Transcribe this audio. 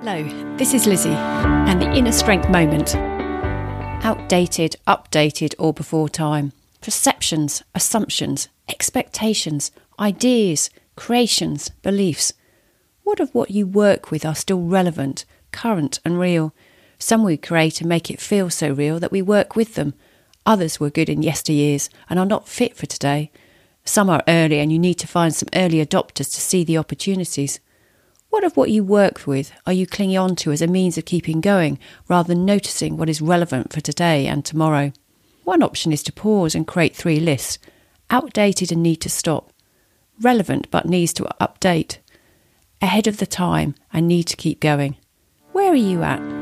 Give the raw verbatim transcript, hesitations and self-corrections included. Hello, this is Lizzie and the Inner Strength Moment. Outdated, updated or before time. Perceptions, assumptions, expectations, ideas, creations, beliefs. What of what you work with are still relevant, current and real? Some we create and make it feel so real that we work with them. Others were good in yesteryears and are not fit for today. Some are early and you need to find some early adopters to see the opportunities. What of what you work with are you clinging on to as a means of keeping going rather than noticing what is relevant for today and tomorrow? One option is to pause and create three lists. Outdated and need to stop. Relevant but needs to update. Ahead of the time and need to keep going. Where are you at?